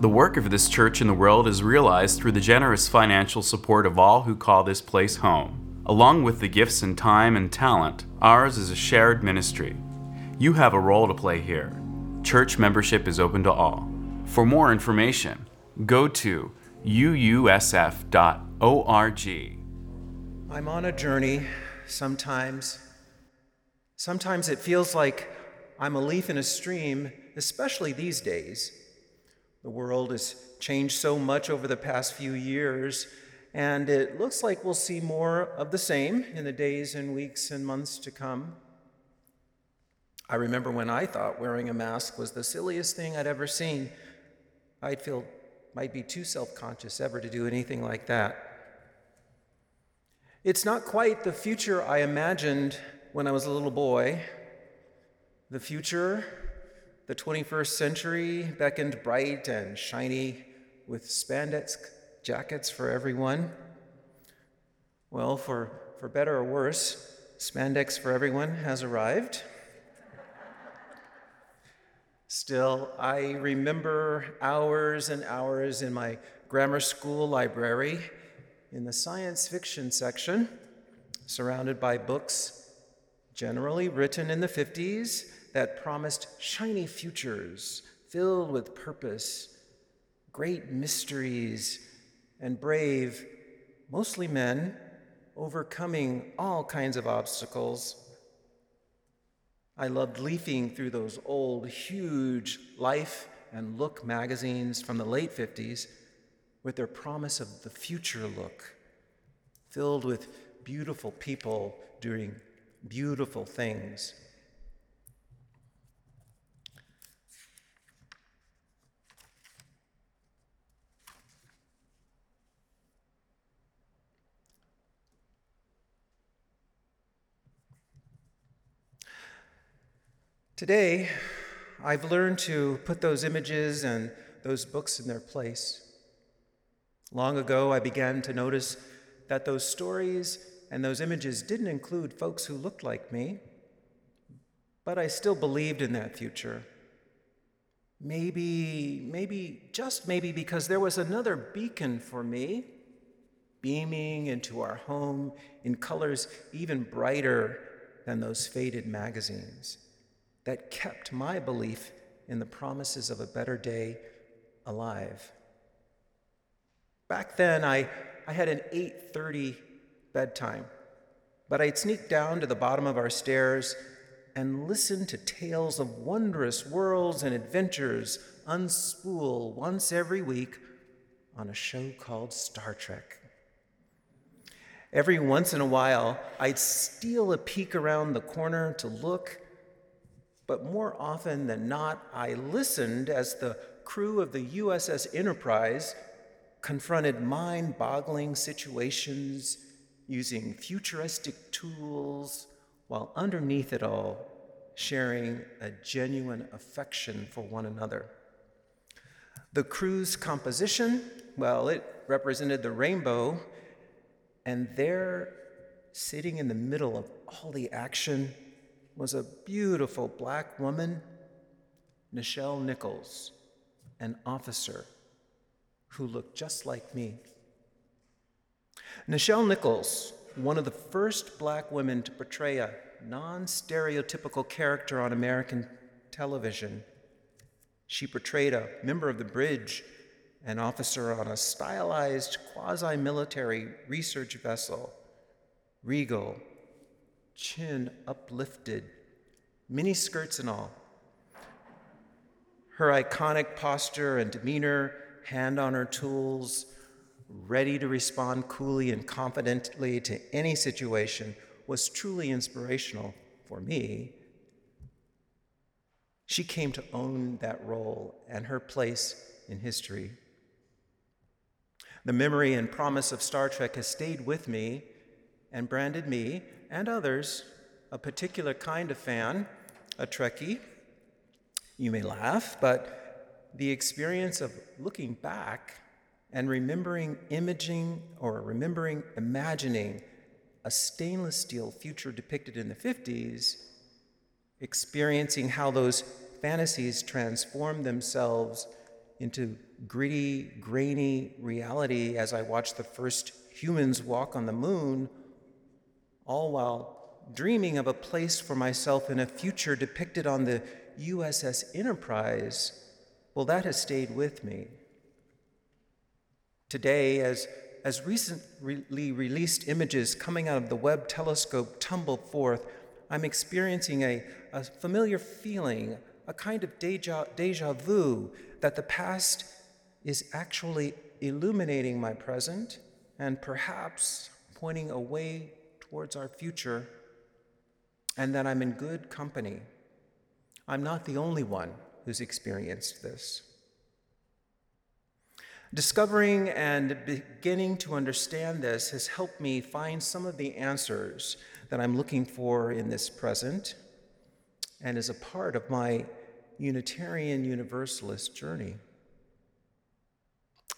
The work of this church in the world is realized through the generous financial support of all who call this place home. Along with the gifts in time and talent, ours is a shared ministry. You have a role to play here. Church membership is open to all. For more information, go to UUSF.org. I'm on a journey sometimes. Sometimes it feels like I'm a leaf in a stream, especially these days. The world has changed so much over the past few years, and it looks like we'll see more of the same in the days and weeks and months to come. I remember when I thought wearing a mask was the silliest thing I'd ever seen. I'd feel might be too self-conscious ever to do anything like that. It's not quite the future I imagined when I was a little boy. The future, the 21st century, beckoned bright and shiny with spandex jackets for everyone. Well, for better or worse, spandex for everyone has arrived. Still, I remember hours and hours in my grammar school library in the science fiction section, surrounded by books generally written in the 50s that promised shiny futures filled with purpose, great mysteries, and brave, mostly men, overcoming all kinds of obstacles. I loved leafing through those old, huge Life and Look magazines from the late 50s with their promise of the future look, filled with beautiful people doing beautiful things. Today, I've learned to put those images and those books in their place. Long ago, I began to notice that those stories and those images didn't include folks who looked like me, but I still believed in that future. Maybe, just maybe, because there was another beacon for me, beaming into our home in colors even brighter than those faded magazines, that kept my belief in the promises of a better day alive. Back then, I had an 8:30 bedtime, but I'd sneak down to the bottom of our stairs and listen to tales of wondrous worlds and adventures unspool once every week on a show called Star Trek. Every once in a while, I'd steal a peek around the corner to look, but more often than not, I listened as the crew of the USS Enterprise confronted mind-boggling situations using futuristic tools, while underneath it all, sharing a genuine affection for one another. The crew's composition, well, it represented the rainbow, and there, sitting in the middle of all the action, was a beautiful black woman, Nichelle Nichols, an officer who looked just like me. Nichelle Nichols, one of the first black women to portray a non-stereotypical character on American television. She portrayed a member of the bridge, an officer on a stylized quasi-military research vessel, regal, chin uplifted, mini skirts and all. Her iconic posture and demeanor, hand on her tools, ready to respond coolly and confidently to any situation, was truly inspirational for me. She came to own that role and her place in history. The memory and promise of Star Trek has stayed with me and branded me and others a particular kind of fan, a Trekkie. You may laugh, but the experience of looking back and imagining a stainless steel future depicted in the 50s, experiencing how those fantasies transformed themselves into gritty, grainy reality as I watched the first humans walk on the moon, all while dreaming of a place for myself in a future depicted on the USS Enterprise, well, that has stayed with me. Today, as recently released images coming out of the Webb telescope tumble forth, I'm experiencing a familiar feeling, a kind of deja vu, that the past is actually illuminating my present and perhaps pointing a way towards our future, and that I'm in good company. I'm not the only one who's experienced this. Discovering and beginning to understand this has helped me find some of the answers that I'm looking for in this present and is a part of my Unitarian Universalist journey.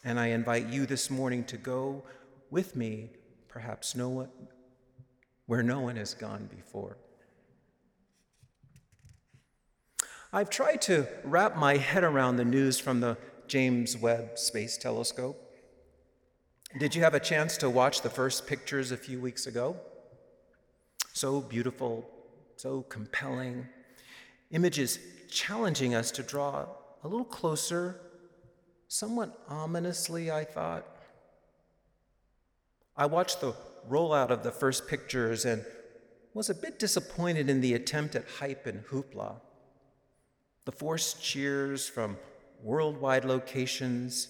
And I invite you this morning to go with me, perhaps where no one has gone before. I've tried to wrap my head around the news from the James Webb Space Telescope. Did you have a chance to watch the first pictures a few weeks ago? So beautiful, so compelling. Images challenging us to draw a little closer, somewhat ominously, I thought. I watched the rollout of the first pictures and was a bit disappointed in the attempt at hype and hoopla. The forced cheers from worldwide locations.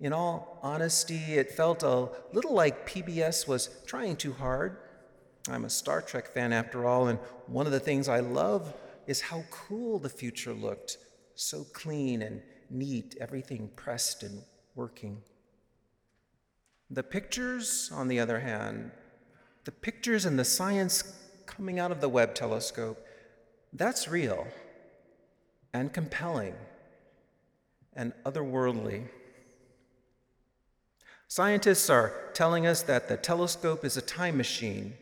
In all honesty, it felt a little like PBS was trying too hard. I'm a Star Trek fan after all, and one of the things I love is how cool the future looked. So clean and neat, everything pressed and working. The pictures, on the other hand, the pictures and the science coming out of the Webb telescope, that's real and compelling and otherworldly. Scientists are telling us that the telescope is a time machine.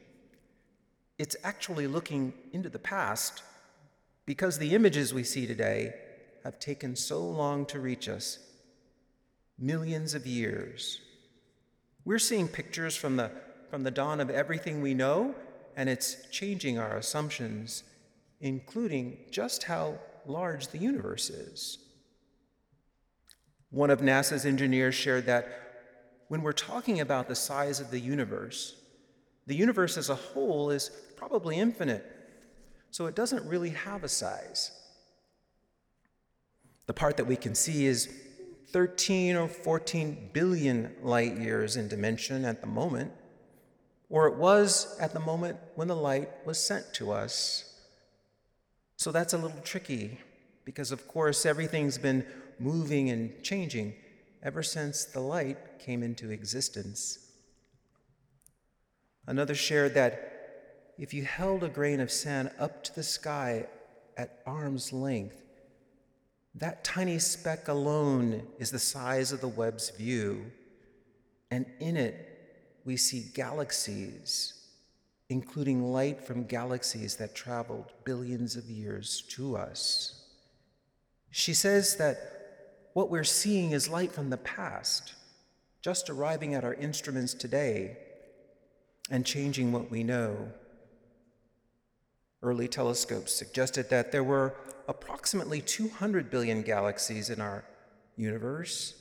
It's actually looking into the past because the images we see today have taken so long to reach us, millions of years. We're seeing pictures from the dawn of everything we know, and it's changing our assumptions, including just how large the universe is. One of NASA's engineers shared that when we're talking about the size of the universe as a whole is probably infinite, so it doesn't really have a size. The part that we can see is 13 or 14 billion light years in dimension at the moment, or it was at the moment when the light was sent to us. So that's a little tricky because, of course, everything's been moving and changing ever since the light came into existence. Another shared that if you held a grain of sand up to the sky at arm's length, that tiny speck alone is the size of the Webb's view, and in it we see galaxies, including light from galaxies that traveled billions of years to us. She says that what we're seeing is light from the past, just arriving at our instruments today and changing what we know. Early telescopes suggested that there were approximately 200 billion galaxies in our universe.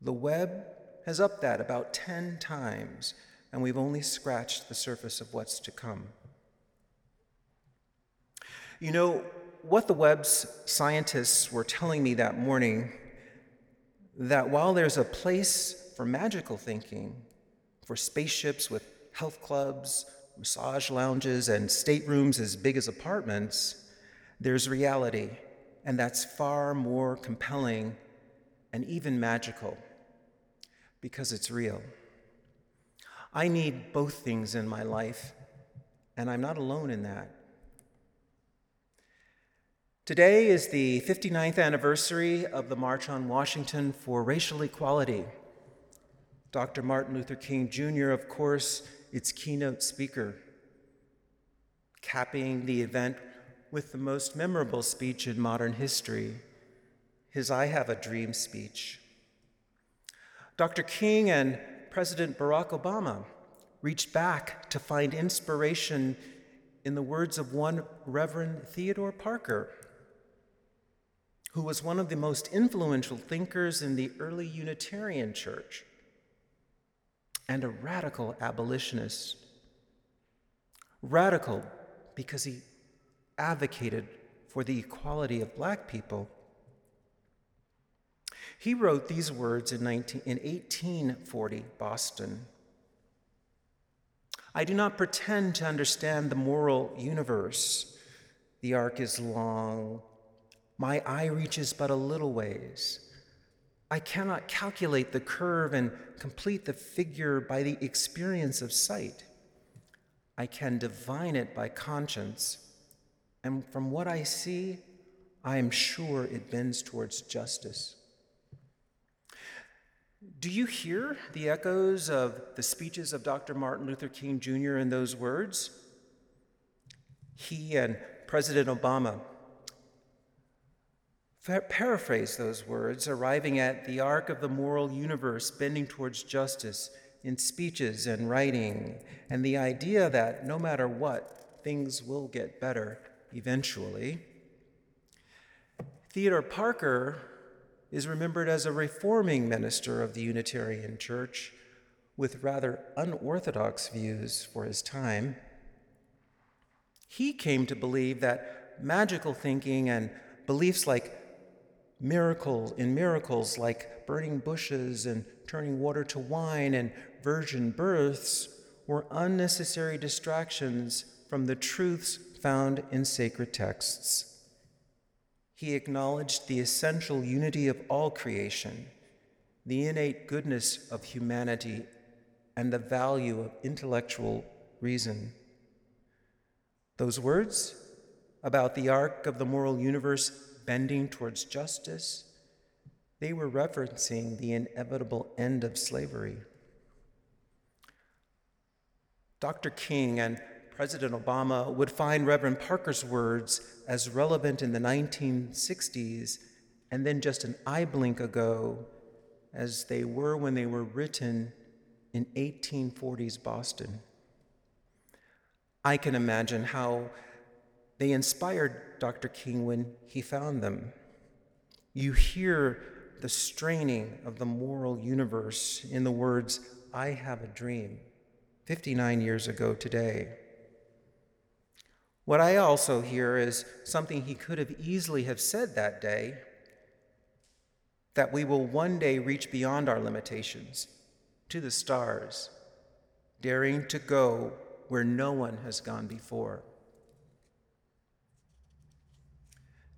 The Webb has upped that about 10 times, and we've only scratched the surface of what's to come. You know, what the Webb's scientists were telling me that morning, that while there's a place for magical thinking, for spaceships with health clubs, massage lounges, and staterooms as big as apartments, there's reality, and that's far more compelling and even magical because it's real. I need both things in my life, and I'm not alone in that. Today is the 59th anniversary of the March on Washington for Racial Equality. Dr. Martin Luther King Jr., of course, its keynote speaker, capping the event with the most memorable speech in modern history, his I Have a Dream speech. Dr. King and President Barack Obama reached back to find inspiration in the words of one Reverend Theodore Parker, who was one of the most influential thinkers in the early Unitarian Church and a radical abolitionist. Radical because he advocated for the equality of black people. He wrote these words in 1840 Boston. I do not pretend to understand the moral universe. The arc is long. My eye reaches but a little ways. I cannot calculate the curve and complete the figure by the experience of sight. I can divine it by conscience. And from what I see, I am sure it bends towards justice. Do you hear the echoes of the speeches of Dr. Martin Luther King Jr. in those words? He and President Obama paraphrased those words, arriving at the arc of the moral universe bending towards justice in speeches and writing, and the idea that no matter what, things will get better eventually. Theodore Parker is remembered as a reforming minister of the Unitarian Church with rather unorthodox views for his time. He came to believe that magical thinking and beliefs like miracles like burning bushes and turning water to wine and virgin births were unnecessary distractions from the truths found in sacred texts. He acknowledged the essential unity of all creation, the innate goodness of humanity, and the value of intellectual reason. Those words about the arc of the moral universe bending towards justice, they were referencing the inevitable end of slavery. Dr. King and President Obama would find Reverend Parker's words as relevant in the 1960s and then just an eye blink ago as they were when they were written in 1840s Boston. I can imagine how they inspired Dr. King when he found them. You hear the straining of the moral universe in the words, I have a dream, 59 years ago today. What I also hear is something he could have easily have said that day, that we will one day reach beyond our limitations, to the stars, daring to go where no one has gone before.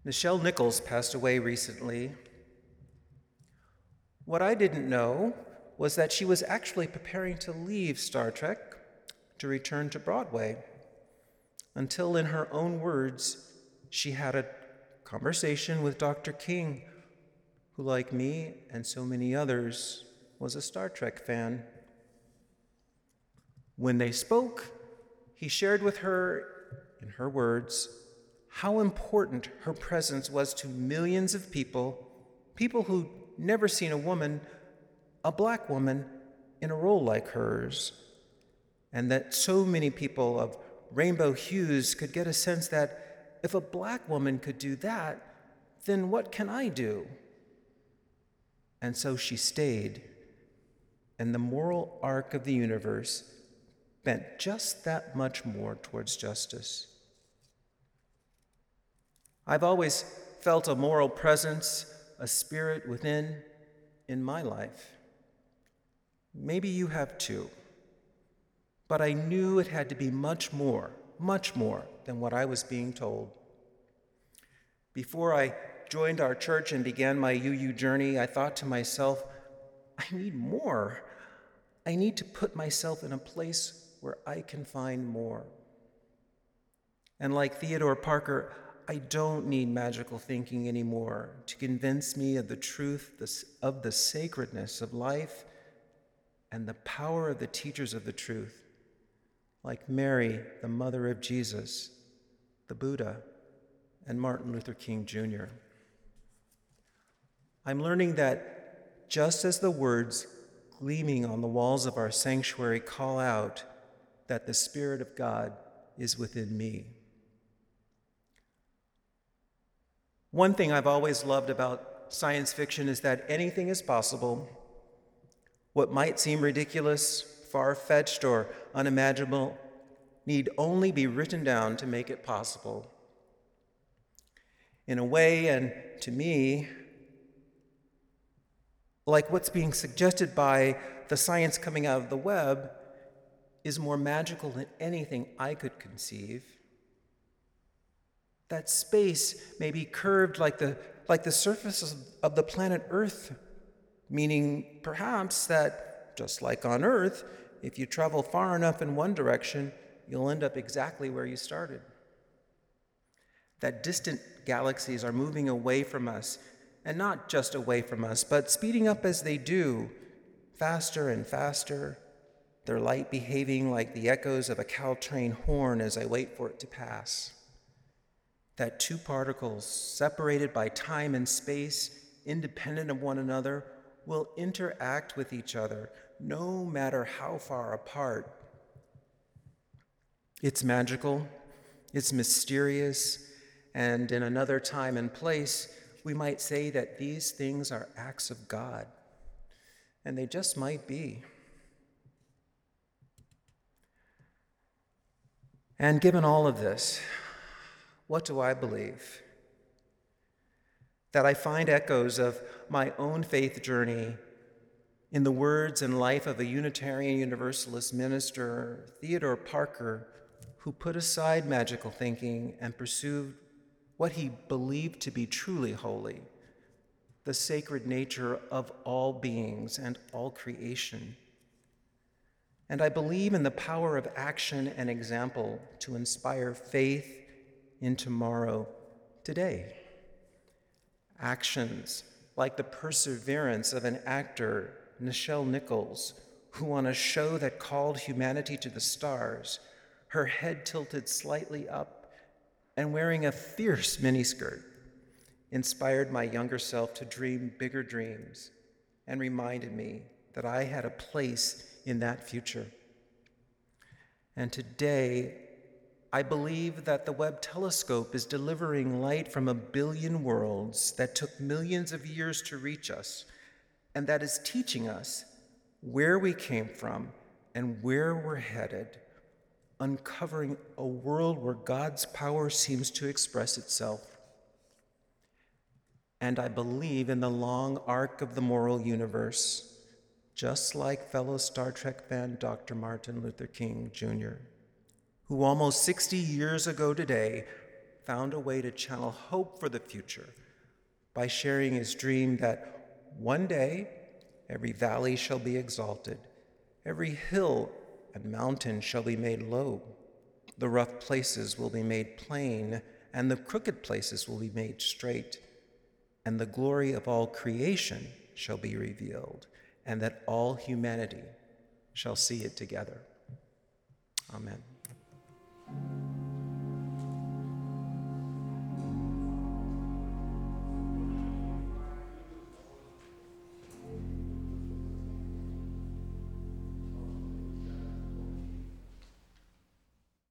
Nichelle Nichols passed away recently. What I didn't know was that she was actually preparing to leave Star Trek to return to Broadway, until, in her own words, she had a conversation with Dr. King, who, like me and so many others, was a Star Trek fan. When they spoke, he shared with her, in her words, how important her presence was to millions of people, people who'd never seen a woman, a black woman, in a role like hers, and that so many people of rainbow hues could get a sense that if a black woman could do that, then what can I do? And so she stayed, and the moral arc of the universe bent just that much more towards justice. I've always felt a moral presence, a spirit within, in my life. Maybe you have too. But I knew it had to be much more than what I was being told. Before I joined our church and began my UU journey, I thought to myself, I need more. I need to put myself in a place where I can find more. And like Theodore Parker, I don't need magical thinking anymore to convince me of the truth of the sacredness of life and the power of the teachers of the truth, like Mary, the mother of Jesus, the Buddha, and Martin Luther King Jr. I'm learning that just as the words gleaming on the walls of our sanctuary call out that the Spirit of God is within me. One thing I've always loved about science fiction is that anything is possible. What might seem ridiculous, far-fetched, or unimaginable need only be written down to make it possible. In a way, and to me, like what's being suggested by the science coming out of the web is more magical than anything I could conceive. That space may be curved like the surface of the planet Earth, meaning perhaps that, just like on Earth, if you travel far enough in one direction, you'll end up exactly where you started. That distant galaxies are moving away from us, and not just away from us, but speeding up as they do, faster and faster, their light behaving like the echoes of a Caltrain horn as I wait for it to pass. That two particles, separated by time and space, independent of one another, will interact with each other, no matter how far apart. It's magical, it's mysterious, and in another time and place, we might say that these things are acts of God, and they just might be. And given all of this, what do I believe? That I find echoes of my own faith journey in the words and life of a Unitarian Universalist minister, Theodore Parker, who put aside magical thinking and pursued what he believed to be truly holy, the sacred nature of all beings and all creation. And I believe in the power of action and example to inspire faith in tomorrow, today. Actions like the perseverance of an actor, Nichelle Nichols, who on a show that called humanity to the stars, her head tilted slightly up and wearing a fierce miniskirt, inspired my younger self to dream bigger dreams and reminded me that I had a place in that future. And today, I believe that the Webb telescope is delivering light from 1 billion worlds that took millions of years to reach us, and that is teaching us where we came from and where we're headed, uncovering a world where God's power seems to express itself. And I believe in the long arc of the moral universe, just like fellow Star Trek fan Dr. Martin Luther King Jr., who almost 60 years ago today found a way to channel hope for the future by sharing his dream that one day every valley shall be exalted, every hill and mountain shall be made low, the rough places will be made plain, and the crooked places will be made straight, and the glory of all creation shall be revealed, and that all humanity shall see it together. Amen.